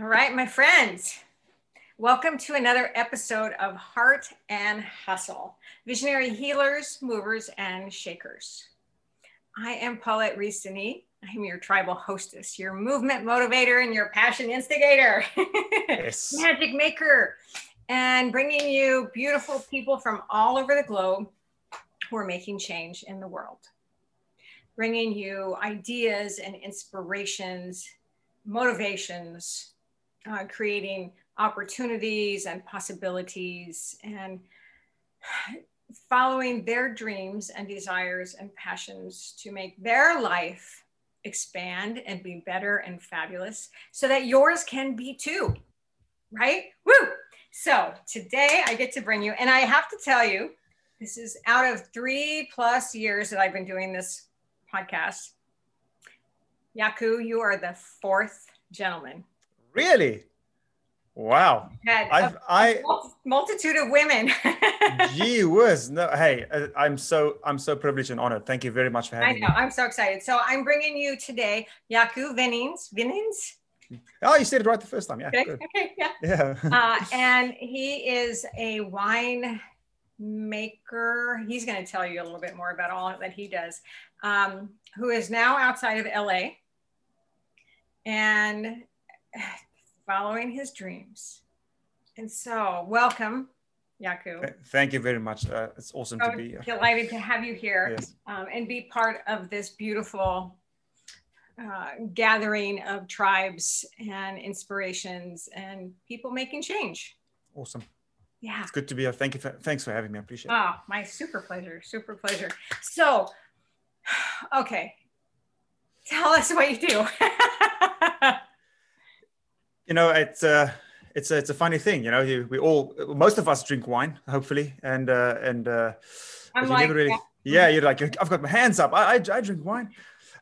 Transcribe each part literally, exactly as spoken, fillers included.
All right, my friends, welcome to another episode of Heart and Hustle, Visionary Healers, Movers, and Shakers. I am Paulette Rees-Denis. I'm your tribal hostess, your movement motivator, and your passion instigator, yes. Magic maker, and bringing you beautiful people from all over the globe who are making change in the world, bringing you ideas and inspirations, motivations, uh, creating opportunities and possibilities, and following their dreams and desires and passions to make their life expand and be better and fabulous so that yours can be too, right? Woo! So today I get to bring you, and I have to tell you, this is out of three plus years that I've been doing this podcast. Yaku, you are the fourth gentleman. Really? Wow. Had I've, a, I a multitude of women. Gee whiz. No, hey, I'm so I'm so privileged and honored. Thank you very much for having me. I know. Me. I'm so excited. So I'm bringing you today Jacques Venins. Venins? Oh, you said it right the first time. Yeah. Okay. Good. Okay. Yeah. Yeah. uh, and he is a wine maker. He's going to tell you a little bit more about all that he does. Um, who is now outside of L A and following his dreams. And so welcome, Yaku. Thank you very much. Uh, it's awesome so to be here. Delighted to have you here yes. um, and be part of this beautiful uh, gathering of tribes and inspirations and people making change. Awesome. Yeah. It's good to be here. Thank you. For, thanks for having me. I appreciate it. Oh, my super pleasure. Super pleasure. So, okay. Tell us what you do. You know, it's uh, it's a, it's a funny thing. You know, you, we all, most of us drink wine, hopefully, and uh, and uh, I'm like, never really, yeah. yeah, you're like, I've got my hands up. I I, I drink wine,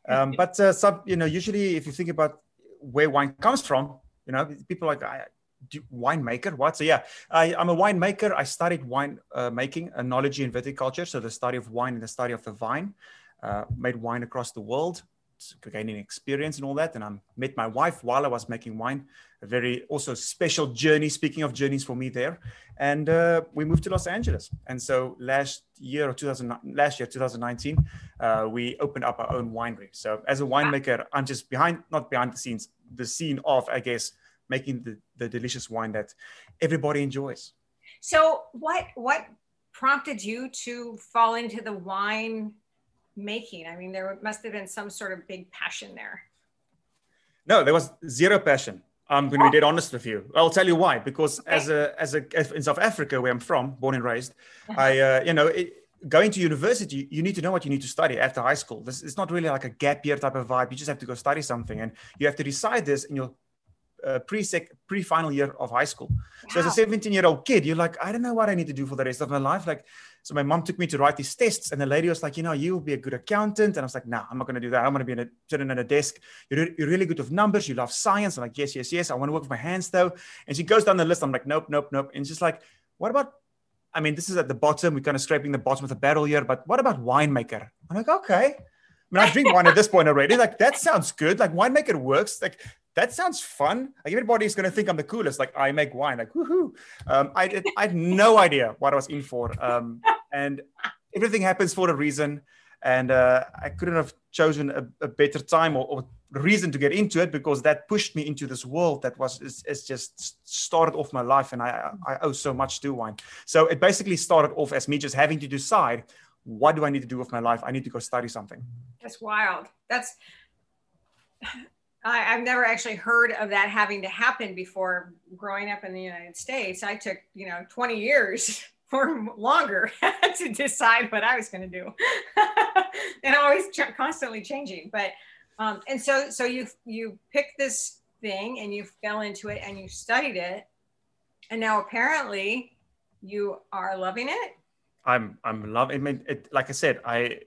um, but uh, some, you know, usually if you think about where wine comes from, you know, people are like, I do winemaker, what? So yeah, I, I'm a winemaker. I studied wine uh, making, enology and viticulture, so the study of wine and the study of the vine. Uh, made wine across the world, gaining experience and all that. And I met my wife while I was making wine, a very also special journey, speaking of journeys for me there. And uh, we moved to Los Angeles. And so last year, or two thousand, last year, twenty nineteen, uh, we opened up our own winery. So as a winemaker, wow. I'm just behind, not behind the scenes, the scene of, I guess, making the, the delicious wine that everybody enjoys. So what what prompted you to fall into the wine making? I mean, there must have been some sort of big passion there. No, there was zero passion. I'm going to be dead honest with you. I'll tell you why. Because okay. as a as a as in South Africa, where I'm from, born and raised, I uh, you know it, going to university, you need to know what you need to study after high school. This it's not really like a gap year type of vibe. You just have to go study something, and you have to decide this in your uh, pre-sec pre-final year of high school. Wow. So as a seventeen year old kid, you're like, I don't know what I need to do for the rest of my life, like. So my mom took me to write these tests, and the lady was like, you know, you'll be a good accountant. And I was like, nah, I'm not going to do that. I'm going to be a, sitting at a desk. You're, you're really good with numbers. You love science. I'm like, yes, yes, yes. I want to work with my hands though. And she goes down the list. I'm like, nope, nope, nope. And she's like, what about, I mean, this is at the bottom. We're kind of scraping the bottom of the barrel here, but what about winemaker? I'm like, okay. I mean, I drink wine at this point already. Like, that sounds good. Like, winemaker works. Like, that sounds fun. Like, everybody's going to think I'm the coolest. Like, I make wine. Like, woohoo. Um, I, it, I had no idea what I was in for. Um, and everything happens for a reason. And uh, I couldn't have chosen a, a better time or, or reason to get into it, because that pushed me into this world that was it's, it's just started off my life. And I, I owe so much to wine. So it basically started off as me just having to decide, what do I need to do with my life? I need to go study something. That's wild. That's... I, I've never actually heard of that having to happen before. Growing up in the United States, I took, you know, twenty years or longer to decide what I was going to do. And always ch- constantly changing. But, um, and so, so you, you picked this thing and you fell into it and you studied it. And now apparently you are loving it. I'm, I'm loving it. Like I said, I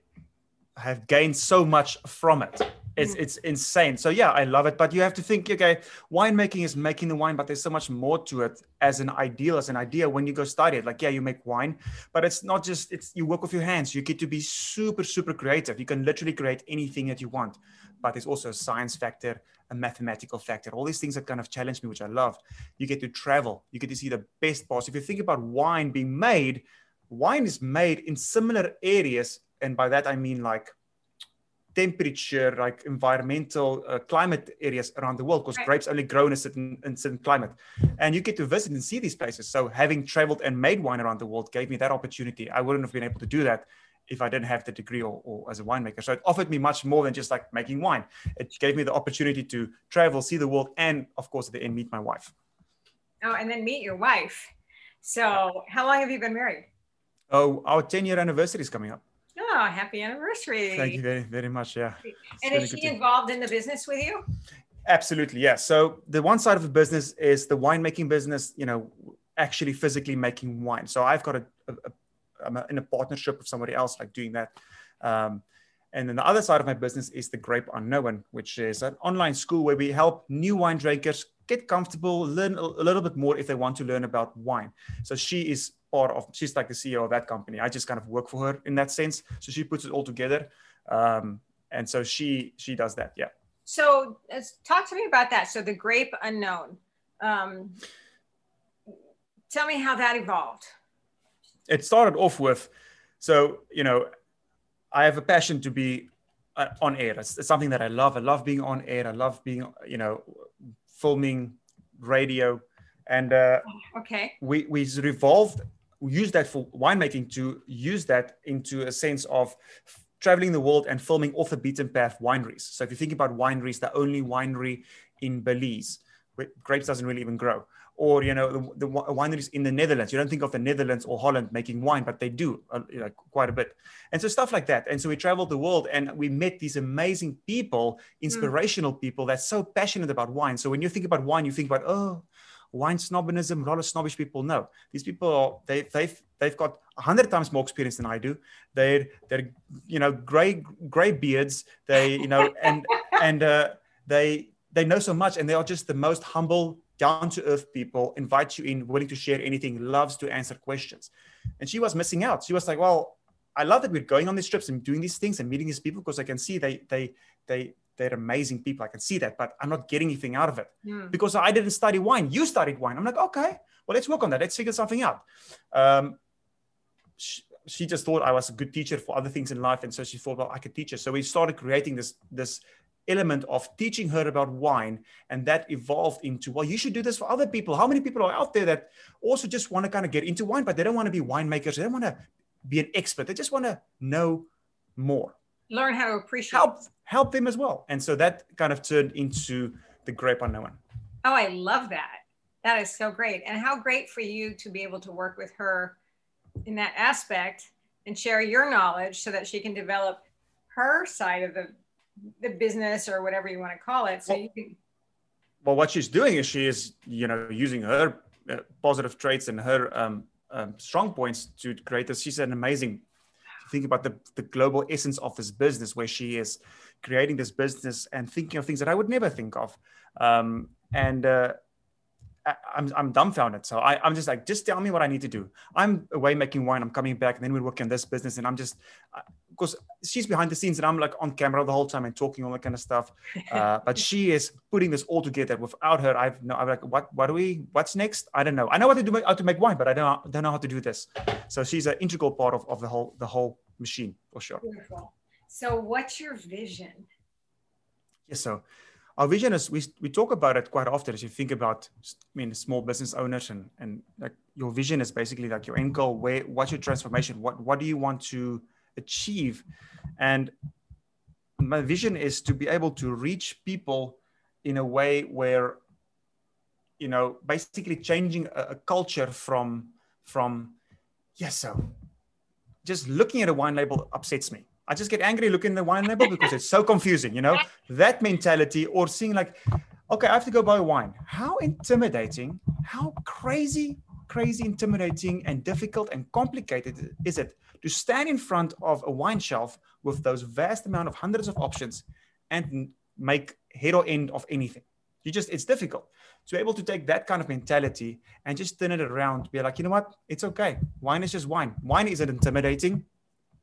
have gained so much from it. It's it's insane. So yeah, I love it. But you have to think, okay, winemaking is making the wine, but there's so much more to it as an ideal, as an idea when you go study it. Like, yeah, you make wine, but it's not just, it's you work with your hands. You get to be super, super creative. You can literally create anything that you want. But there's also a science factor, a mathematical factor. All these things that kind of challenge me, which I love. You get to travel. You get to see the best parts. If you think about wine being made, wine is made in similar areas. And by that, I mean like temperature, like environmental uh, climate areas around the world, because right. grapes only grow in a certain, in certain climate. And you get to visit and see these places. So having traveled and made wine around the world gave me that opportunity. I wouldn't have been able to do that if I didn't have the degree or, or as a winemaker. So it offered me much more than just like making wine. It gave me the opportunity to travel, see the world, and of course at the end, meet my wife. Oh, and then meet your wife. So how long have you been married? Oh, our ten year anniversary is coming up. Oh, happy anniversary. Thank you very, very much. Yeah. It's and is she involved in the business with you? Absolutely. Yeah. So the one side of the business is the winemaking business, you know, actually physically making wine. So I've got a, a, a I'm in a partnership with somebody else, like doing that. Um, and then the other side of my business is the Grape Unknown, which is an online school where we help new wine drinkers get comfortable, learn a little bit more if they want to learn about wine. So she is part of, she's like the C E O of that company. I just kind of work for her in that sense. So she puts it all together. Um, and so she, she does that. Yeah. So talk to me about that. So the Grape Unknown, um, tell me how that evolved. It started off with, so, you know, I have a passion to be uh, on air. It's, it's something that I love. I love being on air. I love being, you know, filming, radio, and uh, okay. we, we revolved, we used that for winemaking to use that into a sense of traveling the world and filming off the beaten path wineries. So if you think about wineries, the only winery in Belize, where grapes doesn't really even grow. Or, you know, the, the wineries in the Netherlands. You don't think of the Netherlands or Holland making wine, but they do uh, like quite a bit. And so stuff like that. And so we traveled the world and we met these amazing people, inspirational mm. people that's so passionate about wine. So when you think about wine, you think about, oh, wine snobbinism, a lot of snobbish people. No, these people, are, they, they've, they've got a hundred times more experience than I do. They're, they're you know, gray, gray beards. They, you know, and, and uh, they, they know so much, and they are just the most humble, down-to-earth people, invite you in, willing to share anything, loves to answer questions. And she was missing out. She was like, well, I love that we're going on these trips and doing these things and meeting these people, because I can see they, they, they, they're amazing people. I can see that, but I'm not getting anything out of it yeah. because I didn't study wine. You studied wine. I'm like, okay, well, let's work on that. Let's figure something out. Um, she, she just thought I was a good teacher for other things in life. And so she thought, well, I could teach her. So we started creating this, this, element of teaching her about wine, and that evolved into, well, you should do this for other people. How many people are out there that also just want to kind of get into wine, but they don't want to be winemakers, they don't want to be an expert, they just want to know more, learn how to appreciate, help help them as well. And so that kind of turned into the Grape Unknown. Oh, I love that. That is so great. And how great for you to be able to work with her in that aspect and share your knowledge so that she can develop her side of the the business or whatever you want to call it. So well, you can... well, what she's doing is she is, you know, using her uh, positive traits and her um, um, strong points to create this. She's an amazing, think about the, the global essence of this business, where she is creating this business and thinking of things that I would never think of. Um, and uh, I, I'm, I'm dumbfounded. So I, I'm just like, just tell me what I need to do. I'm away making wine. I'm coming back, and then we're working on this business. And I'm just, I, because she's behind the scenes and I'm like on camera the whole time and talking all that kind of stuff. Uh, but she is putting this all together. Without her, I've no, I'm like, what, what do we, what's next? I don't know. I know what to do, how to make wine, but I don't, don't know how to do this. So she's an integral part of, of the whole, the whole machine for sure. Beautiful. So what's your vision? Yes. So our vision is, we, we talk about it quite often. As you think about, I mean, small business owners and, and like your vision is basically like your end goal, where, what's your transformation? What, what do you want to achieve? And my vision is to be able to reach people in a way where, you know, basically changing a, a culture from from yes yeah, so just looking at a wine label upsets me. I just get angry looking at the wine label because it's so confusing, you know, that mentality. Or seeing like, okay, I have to go buy wine. How intimidating, how crazy crazy intimidating and difficult and complicated is it to stand in front of a wine shelf with those vast amount of hundreds of options and make head or end of anything. You just, it's difficult. So able to take that kind of mentality and just turn it around, be like, you know what? It's okay. Wine is just wine. Wine isn't intimidating.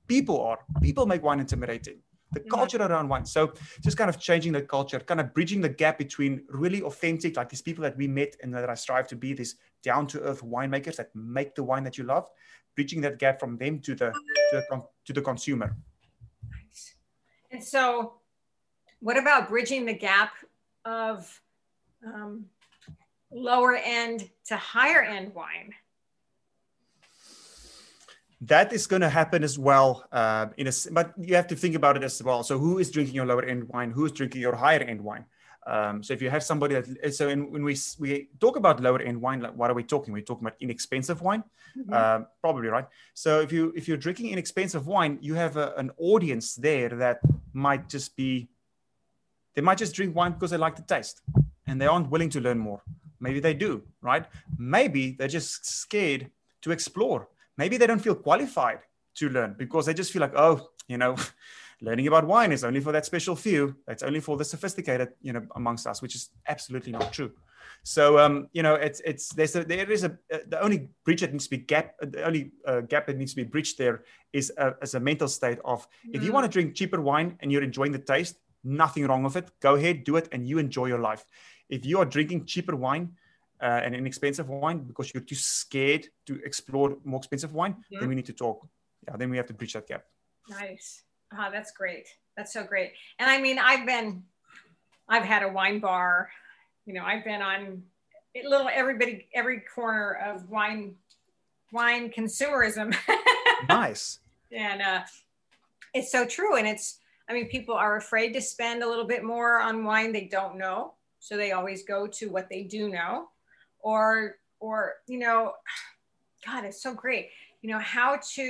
People are. People make wine intimidating. The culture around wine. So just kind of changing the culture, kind of bridging the gap between really authentic, like these people that we met and that I strive to be, these down-to-earth winemakers that make the wine that you love, bridging that gap from them to the to the, con- to the consumer. Nice. And so what about bridging the gap of um, lower end to higher end wine? That is going to happen as well, uh, in a, but you have to think about it as well. So who is drinking your lower end wine? Who is drinking your higher end wine? Um, so if you have somebody that, so in, when we we talk about lower end wine, like what are we talking? We're talking about inexpensive wine, mm-hmm. uh, probably, right? So if, you, if you're drinking inexpensive wine, you have a, an audience there that might just be, they might just drink wine because they like the taste and they aren't willing to learn more. Maybe they do, right? Maybe they're just scared to explore. Maybe they don't feel qualified to learn because they just feel like, oh, you know, learning about wine is only for that special few. That's only for the sophisticated, you know, amongst us, which is absolutely not true. So, um, you know, it's, it's, there's a, there is a, uh, the only bridge that needs to be gap, the only uh, gap that needs to be bridged there is a, is a mental state of, mm. if you want to drink cheaper wine and you're enjoying the taste, nothing wrong with it. Go ahead, do it, and you enjoy your life. If you are drinking cheaper wine, Uh, an inexpensive wine because you're too scared to explore more expensive wine, yeah. then we need to talk. Yeah, then we have to bridge that gap. Nice. Uh, that's great. That's so great. And I mean, I've been, I've had a wine bar, you know, I've been on little everybody, every corner of wine, wine consumerism. Nice. And uh, it's so true. And it's, I mean, people are afraid to spend a little bit more on wine they don't know. So they always go to what they do know. Or, or, you know, God, it's so great. You know, how to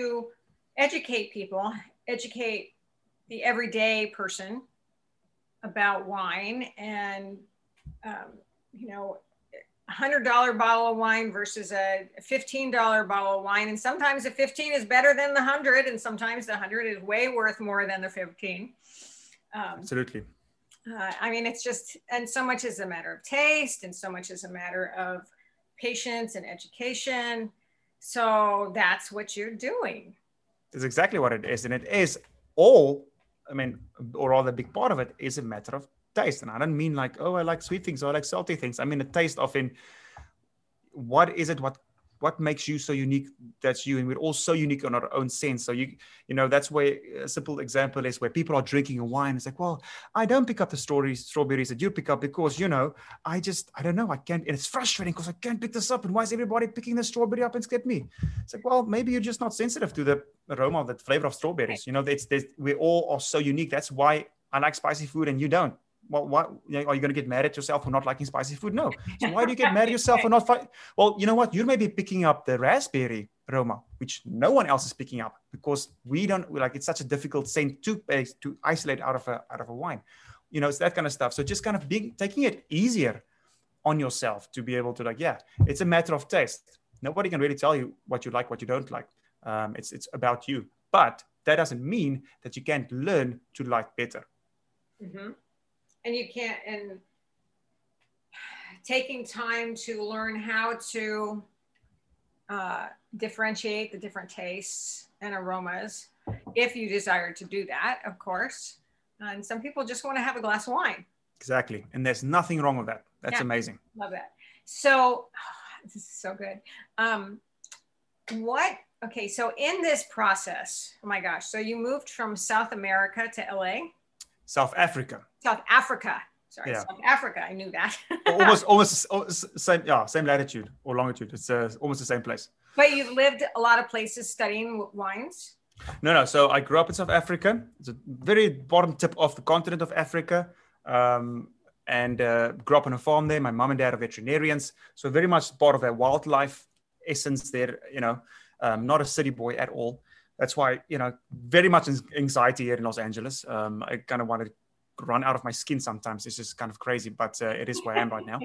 educate people, educate the everyday person about wine and, um, you know, a one hundred dollars bottle of wine versus a fifteen dollars bottle of wine. And sometimes the fifteen is better than the one hundred. And sometimes the one hundred is way worth more than the fifteen. Um, Absolutely. Uh, I mean, it's just, and so much is a matter of taste and so much is a matter of patience and education. So that's what you're doing. That's exactly what it is. And it is all, I mean, or rather a big part of it is a matter of taste. And I don't mean like, oh, I like sweet things or I like salty things. I mean, the taste of in what is it, what What makes you so unique? That's you. And we're all so unique in our own sense. So, you you know, that's where a simple example is where people are drinking a wine. It's like, well, I don't pick up the strawberries, strawberries that you pick up because, you know, I just, I don't know. I can't, and it's frustrating because I can't pick this up. And why is everybody picking the strawberry up and skip me? It's like, well, maybe you're just not sensitive to the aroma of the flavor of strawberries. You know, it's, it's, we all are so unique. That's why I like spicy food and you don't. Well, what are you going to get mad at yourself for not liking spicy food? No. So why do you get mad at yourself for not? Fi- well, you know what? You may be picking up the raspberry aroma, which no one else is picking up because we don't like. It's such a difficult scent to to isolate out of a out of a wine. You know, it's that kind of stuff. So just kind of being taking it easier on yourself to be able to like, yeah, it's a matter of taste. Nobody can really tell you what you like, what you don't like. Um, it's it's about you. But that doesn't mean that you can't learn to like better. Mm-hmm. And you can't, and taking time to learn how to uh, differentiate the different tastes and aromas, if you desire to do that, of course. And some people just want to have a glass of wine. Exactly. And there's nothing wrong with that. That's yeah, amazing. Love that. So, oh, this is so good. Um, what, okay, so in this process, oh my gosh, so you moved from South America to L A? South Africa. South Africa. Sorry, yeah. South Africa. I knew that. almost, almost, almost same. Yeah, same latitude or longitude. It's uh, almost the same place. But you've lived a lot of places studying wines. No, no. So I grew up in South Africa. It's a very bottom tip of the continent of Africa, um, and uh, grew up on a farm there. My mom and dad are veterinarians, so very much part of their wildlife essence there. You know, um, not a city boy at all. That's why, you know, very much anxiety here in Los Angeles. Um, I kind of wanted to run out of my skin sometimes. It's just kind of crazy, but uh, it is where I am right now.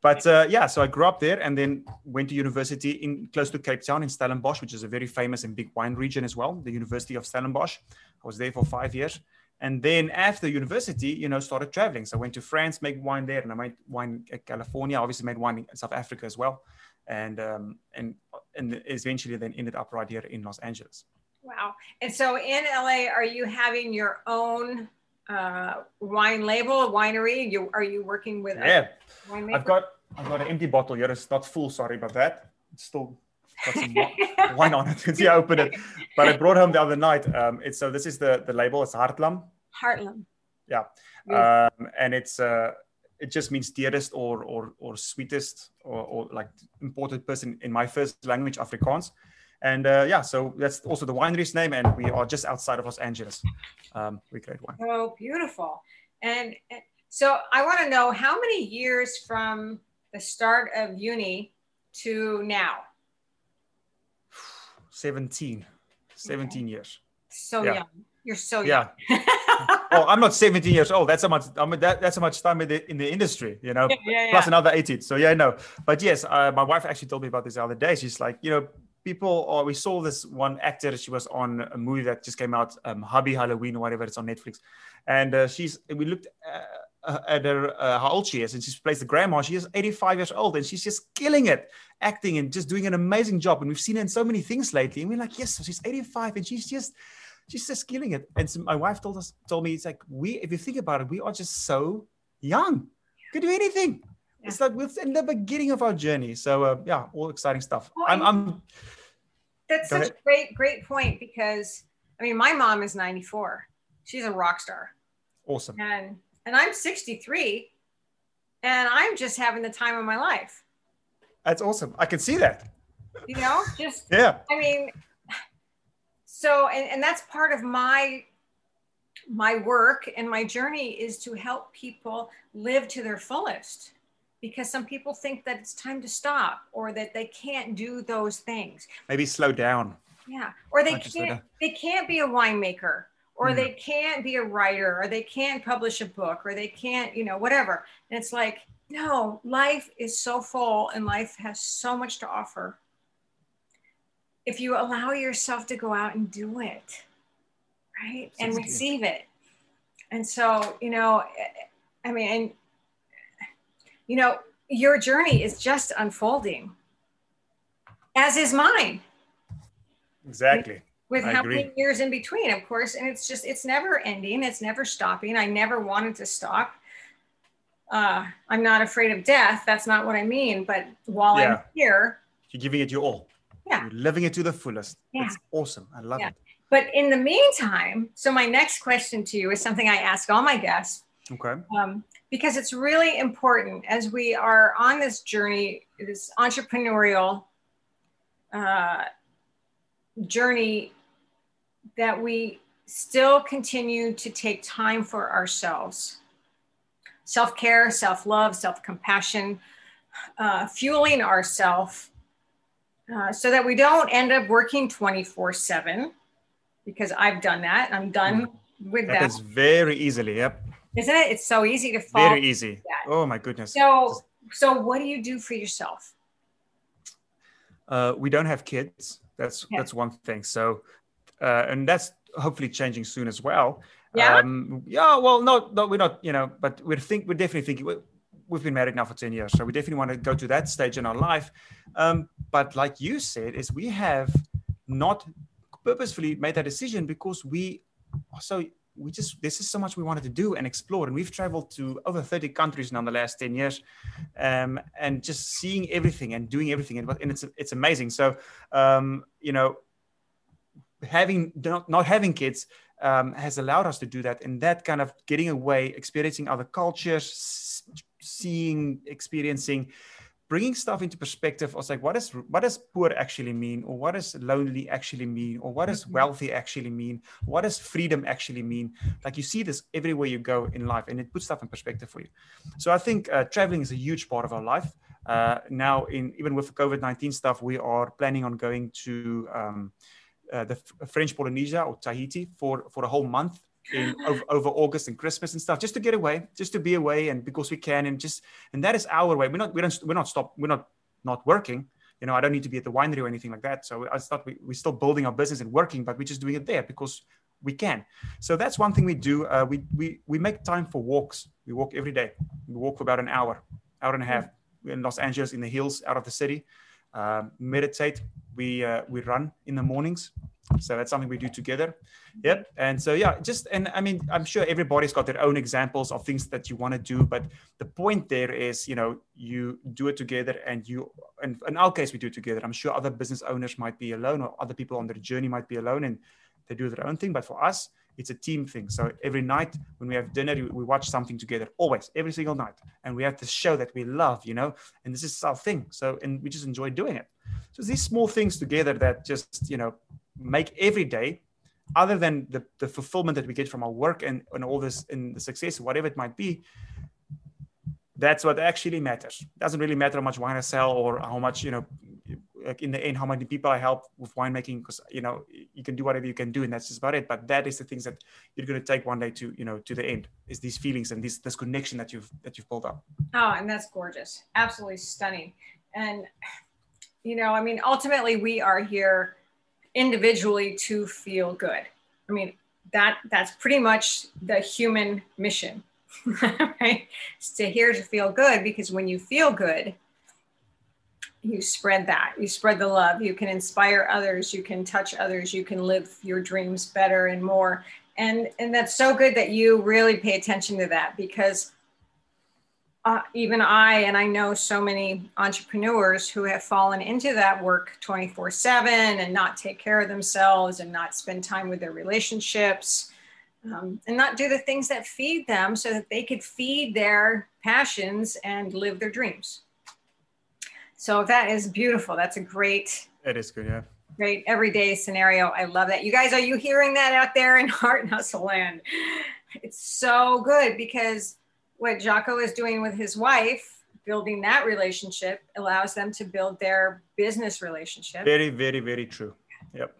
But uh, yeah, so I grew up there and then went to university in close to Cape Town in Stellenbosch, which is a very famous and big wine region as well, the University of Stellenbosch. I was there for five years And then after university, you know, started traveling. So I went to France, made wine there, and I made wine in California. I obviously made wine in South Africa as well. And, um, and, and eventually then ended up right here in Los Angeles. Wow. And so in L A, are you having your own uh, wine label, winery? You, are you working with yeah. a winemaker? I've got, I've got an empty bottle here. It's not full. Sorry about that. It's still got some wine on it. See, I opened it. But I brought home the other night. Um, it's, so this is the, the label. It's Hartlam. Hartlam. Yeah. yeah. Um, and it's... Uh, it just means dearest or or or sweetest or, or like important person in my first language, Afrikaans. And uh, yeah, so that's also the winery's name. And we are just outside of Los Angeles. Um, we create wine. Oh, beautiful. And, and so I want to know how many years from the start of uni to now? seventeen, seventeen okay. years. So yeah. young. You're so young. Yeah. Oh, I'm not seventeen years old. That's how much. I mean, that, that's how much time in the, in the industry, you know. Yeah, yeah, plus yeah. another eighteen. So yeah, no. But yes, uh, my wife actually told me about this the other day. She's like, you know, people. Or we saw this one actor. She was on a movie that just came out, um, Hubby Halloween or whatever. It's on Netflix. And uh, she's. We looked uh, at her uh, how old she is, and she plays the grandma. She is eighty-five years old, and she's just killing it, acting and just doing an amazing job. And we've seen her in so many things lately. And we're like, yes, she's eighty-five, and she's just. She's just killing it. And so my wife told us, told me, it's like, we, if you think about it, we are just so young. Could do anything. Yeah. It's like we're in the beginning of our journey. So uh, yeah, all exciting stuff. Well, I'm, I'm. That's such a great, great point because I mean, my mom is ninety-four. She's a rock star. Awesome. And and I'm sixty-three, and I'm just having the time of my life. That's awesome. I can see that. You know, just yeah. I mean. So, and, and that's part of my, my work and my journey is to help people live to their fullest because some people think that it's time to stop or that they can't do those things. Maybe slow down. Yeah. Or they can't, they can't be a winemaker or mm. they can't be a writer or they can't publish a book or they can't, you know, whatever. And it's like, no, life is so full and life has so much to offer. If you allow yourself to go out and do it, right? Sounds and receive good. It. And so, you know, I mean, and, you know, your journey is just unfolding, as is mine. Exactly. With, with how agree. many years in between, of course. And it's just, it's never ending. It's never stopping. I never wanted to stop. Uh, I'm not afraid of death. That's not what I mean. But while yeah. I'm here. You're giving it your all. Yeah. You're living it to the fullest. Yeah. It's awesome. I love yeah. it. But in the meantime, so my next question to you is something I ask all my guests. Okay. Um, because it's really important as we are on this journey, this entrepreneurial uh, journey, that we still continue to take time for ourselves. Self-care, self-love, self-compassion, uh, fueling ourselves. Uh, so that we don't end up working twenty-four seven, because I've done that. I'm done with that. That is very easily, yep. Isn't it? It's so easy to fall. Very easy. Oh my goodness. So, so what do you do for yourself? Uh, we don't have kids. That's yeah. that's one thing. So, uh, and that's hopefully changing soon as well. Yeah. Um, yeah. Well, no, no, we're not. You know, but we're think we're definitely thinking. We're, We've been married now for ten years. So we definitely want to go to that stage in our life. Um, but like you said, is we have not purposefully made that decision because we are so, we just, this is so much we wanted to do and explore. And we've traveled to over thirty countries now in the last ten years um, and just seeing everything and doing everything. And, and it's, it's amazing. So, um, you know, having, not, not having kids um, has allowed us to do that. And that kind of getting away, experiencing other cultures, seeing, experiencing, bringing stuff into perspective. I was like, what is what does poor actually mean? Or what does lonely actually mean? Or what does wealthy actually mean? What does freedom actually mean? Like you see this everywhere you go in life and it puts stuff in perspective for you. So I think uh, traveling is a huge part of our life. Uh, now, in even with the COVID nineteen stuff, we are planning on going to um, uh, the French Polynesia or Tahiti for, for a whole month. In, over, over August and Christmas and stuff, just to get away, just to be away, and because we can, and just and that is our way. We're not, we don't, we're not stop, we're not not working. You know, I don't need to be at the winery or anything like that. So I thought we we're still building our business and working, but we're just doing it there because we can. So that's one thing we do. Uh, we, we, we make time for walks. We walk every day. We walk for about an hour, hour and a half. We're in Los Angeles, in the hills, out of the city. Uh, meditate. We, uh, we run in the mornings. So that's something we do together. Yep. And so, yeah, just, and I mean, I'm sure everybody's got their own examples of things that you want to do, but the point there is, you know, you do it together, and you, and in our case, we do it together. I'm sure other business owners might be alone, or other people on their journey might be alone, and they do their own thing. But for us, it's a team thing. So every night when we have dinner, we watch something together, always, every single night. And we have this show that we love, you know, and this is our thing. So, and we just enjoy doing it. So these small things together that just, you know, make every day, other than the, the fulfillment that we get from our work and, and all this and the success, whatever it might be, that's what actually matters. It doesn't really matter how much wine I sell, or how much, you know, like in the end, how many people I help with winemaking, because, you know, you can do whatever you can do, and that's just about it. But that is the things that you're going to take one day to, you know, to the end, is these feelings and this, this connection that you've, that you've built up. Oh, and that's gorgeous. Absolutely stunning. And, you know, I mean, ultimately we are here individually to feel good. I mean, that that's pretty much the human mission, right? It's to here to feel good, because when you feel good, you spread that, you spread the love, you can inspire others, you can touch others, you can live your dreams better and more. And, and that's so good that you really pay attention to that, because Uh, even I, and I know so many entrepreneurs who have fallen into that work twenty-four seven and not take care of themselves, and not spend time with their relationships, um, and not do the things that feed them, so that they could feed their passions and live their dreams. So that is beautiful. That's a great, it is good, yeah. Great everyday scenario. I love that. You guys, are you hearing that out there in Heart and Hustle Land? It's so good, because what Jacques is doing with his wife, building that relationship, allows them to build their business relationship. Very, very, very true. Yep.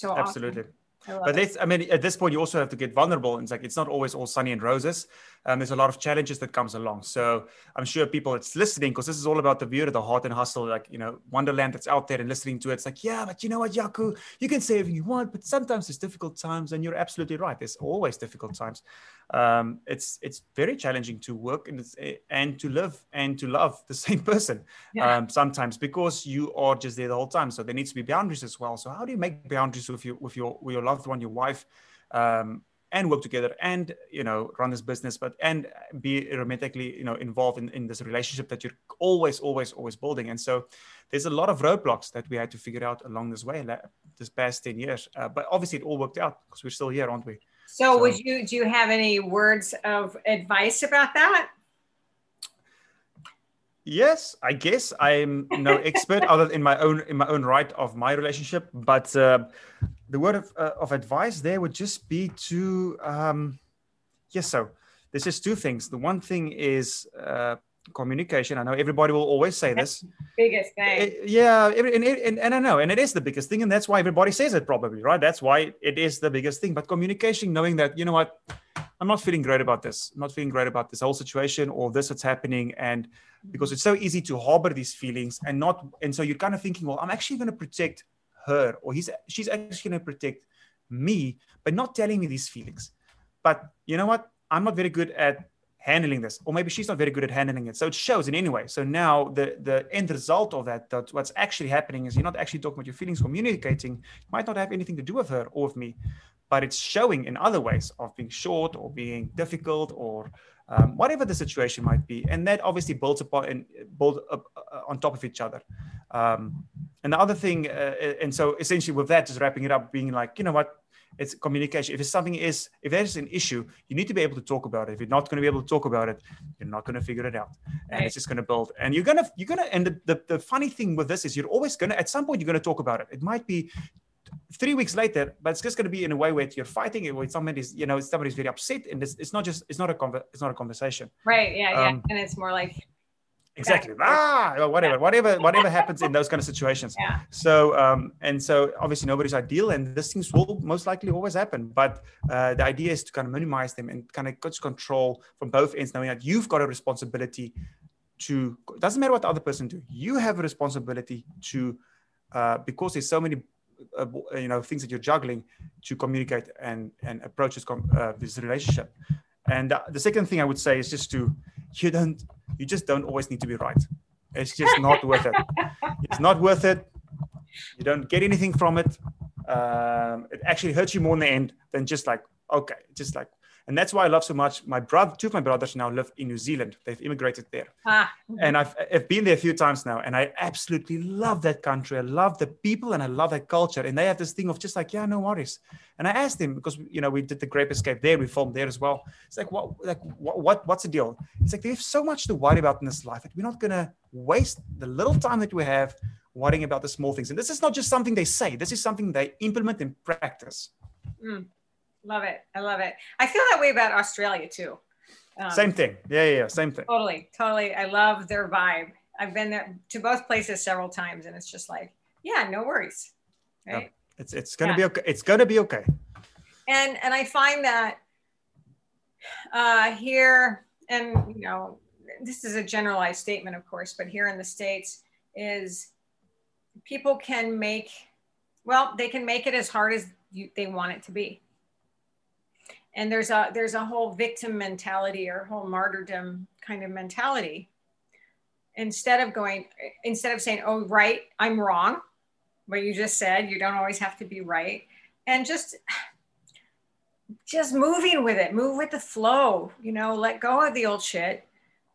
So absolutely. Awesome. But let's, I mean, at this point, you also have to get vulnerable. And it's like, it's not always all sunny and roses. Um, there's a lot of challenges that comes along. So I'm sure people that's listening, because this is all about the beauty of the Heart and Hustle, like, you know, wonderland that's out there, and listening to it, it's like, yeah, but you know what, Jacques, you can say everything you want, but sometimes there's difficult times, and you're absolutely right. There's always difficult times. Um, it's, it's very challenging to work and, it's, and to live and to love the same person, yeah. um, sometimes, because you are just there the whole time. So there needs to be boundaries as well. So how do you make boundaries with your, with your, with your love? One, your wife, um, and work together, and, you know, run this business, but and be romantically, you know, involved in, in this relationship that you're always, always, always building. And so there's a lot of roadblocks that we had to figure out along this way, like this past ten years. Uh, but obviously, it all worked out, because we're still here, aren't we? So, so would you do you have any words of advice about that? Yes, I guess I'm no expert other than in my own in my own right of my relationship, but uh, the word of, uh, of advice there would just be to um, yes. So there's just two things. The one thing is uh, communication. I know everybody will always say that's this biggest thing. It, yeah, every, and, and and I know, and it is the biggest thing, and that's why everybody says it probably, right? That's why it is the biggest thing. But communication, knowing that, you know what, I'm not feeling great about this. I'm not feeling great about this whole situation, or this that's happening. And because it's so easy to harbor these feelings and not, and so you're kind of thinking, well, I'm actually going to protect her, or he's, she's actually going to protect me by not telling me these feelings. But you know what? I'm not very good at handling this, or maybe she's not very good at handling it. So it shows in any way. So now the, the end result of that, that what's actually happening is you're not actually talking about your feelings, communicating. It might not have anything to do with her or with me, but it's showing in other ways of being short, or being difficult, or um, whatever the situation might be. And that obviously builds upon and build up on top of each other. Um, and the other thing, uh, and so essentially with that, just wrapping it up, being like, you know what, it's communication. If it's something is, if there's an issue, you need to be able to talk about it. If you're not going to be able to talk about it, you're not going to figure it out. And right. It's just going to build. And you're going to, you're going to, and the, the, the funny thing with this is you're always going to, at some point, you're going to talk about it. It might be three weeks later, but it's just going to be in a way where you're fighting it, where somebody's, you know, somebody's very upset, and it's, it's not just, it's not a, conver- it's not a conversation. Right. Yeah. Um, yeah. And it's more like. Exactly. Ah, or whatever, whatever, whatever happens in those kind of situations. Yeah. So, um, and so obviously nobody's ideal, and these things will most likely always happen. But uh, the idea is to kind of minimize them and kind of get control from both ends, knowing that you've got a responsibility to, it doesn't matter what the other person do. You have a responsibility to, uh, because there's so many uh, you know, things that you're juggling to communicate and, and approach this, com- uh, this relationship. And uh, the second thing I would say is just to, you don't, you just don't always need to be right. It's just not worth it. It's not worth it. You don't get anything from it. Um, it actually hurts you more in the end than just like, okay, just like, and that's why I love so much. My brother, two of my brothers now live in New Zealand. They've immigrated there. Ah. And I've, I've been there a few times now. And I absolutely love that country. I love the people and I love that culture. And they have this thing of just like, yeah, no worries. And I asked him, because, you know, we did the Grape Escape there. We filmed there as well. It's like, what, like, what, what what's the deal? It's like, they have so much to worry about in this life that we're not going to waste the little time that we have worrying about the small things. And this is not just something they say. This is something they implement and practice. Mm. Love it. I love it. I feel that way about Australia too. Um, same thing. Yeah, yeah, yeah. Same thing. Totally, totally. I love their vibe. I've been there to both places several times, and it's just like, yeah, no worries. Right? Yeah. It's it's gonna yeah. be okay. It's gonna be okay. And and I find that uh, here, and you know, this is a generalized statement, of course, but here in the States is people can make, well, they can make it as hard as you, they want it to be. And there's a there's a whole victim mentality or whole martyrdom kind of mentality. Instead of going, instead of saying, oh, right, I'm wrong. What you just said, you don't always have to be right. And just, just moving with it, move with the flow, you know, let go of the old shit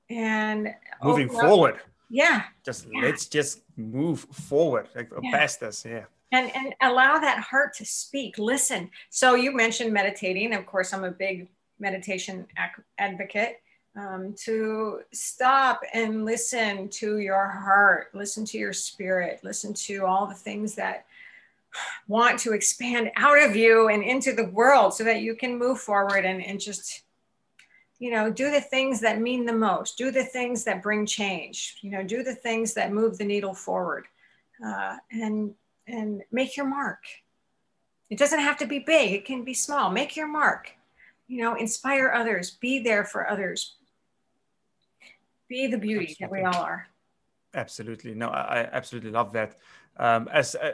and moving forward. Yeah. Just yeah. let's just move forward, like yeah. past this. Yeah. And and allow that heart to speak, listen. So you mentioned meditating. Of course, I'm a big meditation ac- advocate. Um, to stop and listen to your heart, listen to your spirit, listen to all the things that want to expand out of you and into the world so that you can move forward and, and just, you know, do the things that mean the most, do the things that bring change, you know, do the things that move the needle forward. Uh, and and make your mark. It doesn't have to be big, it can be small. Make your mark, you know, inspire others, be there for others. Be the beauty absolutely. That we all are. Absolutely, no, I, I absolutely love that. Um, as uh,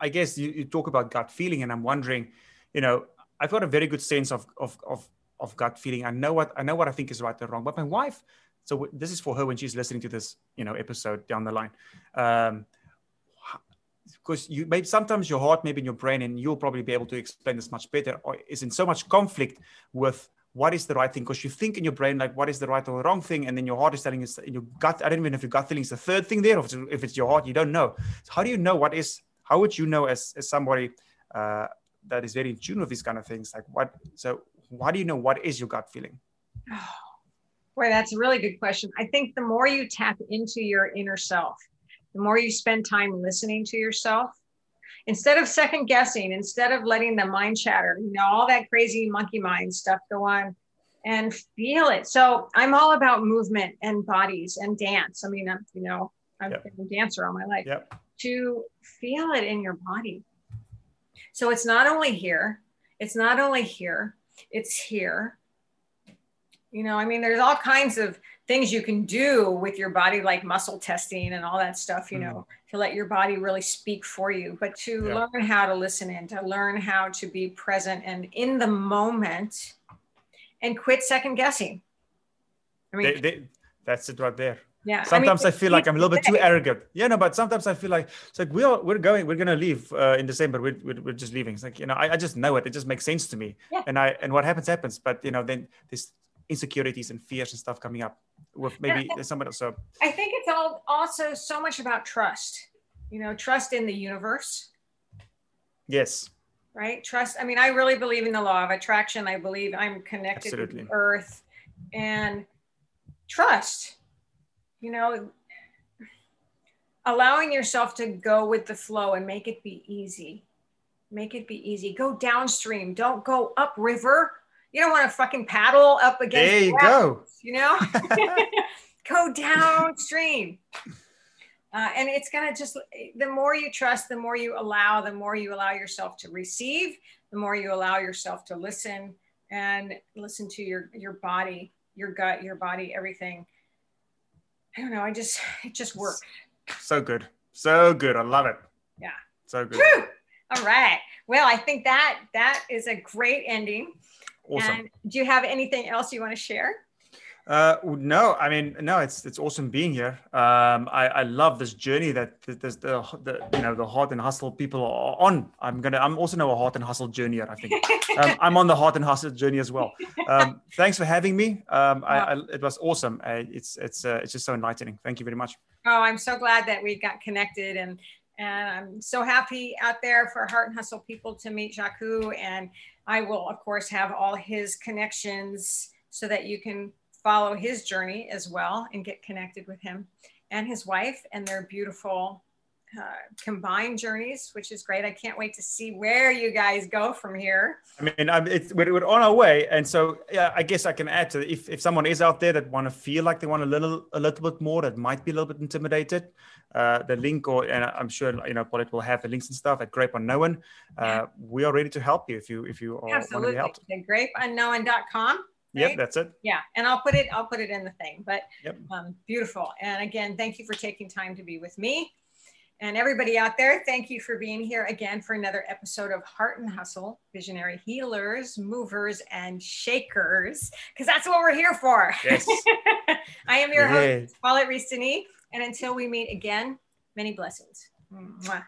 I guess you, you talk about gut feeling, and I'm wondering, you know, I've got a very good sense of, of, of, of gut feeling. I know what, I know what I think is right or wrong, but my wife, so this is for her when she's listening to this, you know, episode down the line. Um, Because you may sometimes your heart, maybe in your brain, and you'll probably be able to explain this much better, or is in so much conflict with what is the right thing. Because you think in your brain, like, what is the right or the wrong thing? And then your heart is telling you, in your gut, I don't even know if your gut feeling is the third thing there, or if it's your heart, you don't know. So how do you know what is, how would you know as, as somebody uh, that is very in tune with these kind of things? Like, what, so why do you know what is your gut feeling? Oh, boy, that's a really good question. I think the more you tap into your inner self, the more you spend time listening to yourself, instead of second guessing, instead of letting the mind chatter, you know, all that crazy monkey mind stuff go on, and feel it. So I'm all about movement and bodies and dance. I mean, I'm, you know, I've yep. been a dancer all my life. Yep. To feel it in your body. So it's not only here, it's not only here, it's here. You know, I mean, there's all kinds of things you can do with your body, like muscle testing and all that stuff, you mm-hmm. know, to let your body really speak for you, but to yeah. learn how to listen and to learn how to be present and in the moment and quit second guessing. I mean, they, they, that's it right there. Yeah. Sometimes I, mean, I feel like I'm a little bit too arrogant. Yeah, no, but sometimes I feel like it's like we are, we're going, we're going to leave uh, in December. We're, we're, we're just leaving. It's like, you know, I, I just know it. It just makes sense to me. Yeah. And I, and what happens, happens. But you know, then this, insecurities and fears and stuff coming up with maybe yeah, somebody else. So I think it's all also so much about trust, you know, trust in the universe. Yes. Right. Trust. I mean, I really believe in the law of attraction. I believe I'm connected Absolutely. With Earth and trust, you know, allowing yourself to go with the flow and make it be easy, make it be easy. Go downstream. Don't go up river. You don't want to fucking paddle up against There you the go. You know, go downstream. Uh, and it's going to just, the more you trust, the more you allow, the more you allow yourself to receive, the more you allow yourself to listen and listen to your, your body, your gut, your body, everything. I don't know. I just, it just works. So good. So good. I love it. Yeah. So good. Whew! All right. Well, I think that that is a great ending. Awesome. And do you have anything else you want to share? Uh, no, I mean, no, it's, it's awesome being here. Um, I, I love this journey that the, the, the, you know, the Heart and Hustle people are on. I'm going to, I'm also now a Heart and Hustle journeyer, I think. um, I'm on the Heart and Hustle journey as well. Um, thanks for having me. Um, I, wow. I, it was awesome. I, it's, it's, uh, it's just so enlightening. Thank you very much. Oh, I'm so glad that we got connected, and, and I'm so happy out there for Heart and Hustle people to meet Jacques, and I will of course have all his connections so that you can follow his journey as well and get connected with him and his wife and their beautiful uh, combined journeys, which is great. I can't wait to see where you guys go from here. I mean, I'm, it's, we're, we're on our way. And so yeah, I guess I can add to if, if someone is out there that want to feel like they want a little, a little bit more, that might be a little bit intimidated, uh, the link, or, and I'm sure, you know, Paulette will have the links and stuff at Grape Unknown. Uh, yeah. We are ready to help you if you, if you are want to be helped. Grape Unknown dot com. Right? Yep, that's it. Yeah, and I'll put it. I'll put it in the thing. But yep. um, beautiful. And again, thank you for taking time to be with me, and everybody out there. Thank you for being here again for another episode of Heart and Hustle: Visionary Healers, Movers, and Shakers. Because that's what we're here for. Yes. I am your Yay. host, Paulette Rees-Denis, and until we meet again, many blessings. Mwah.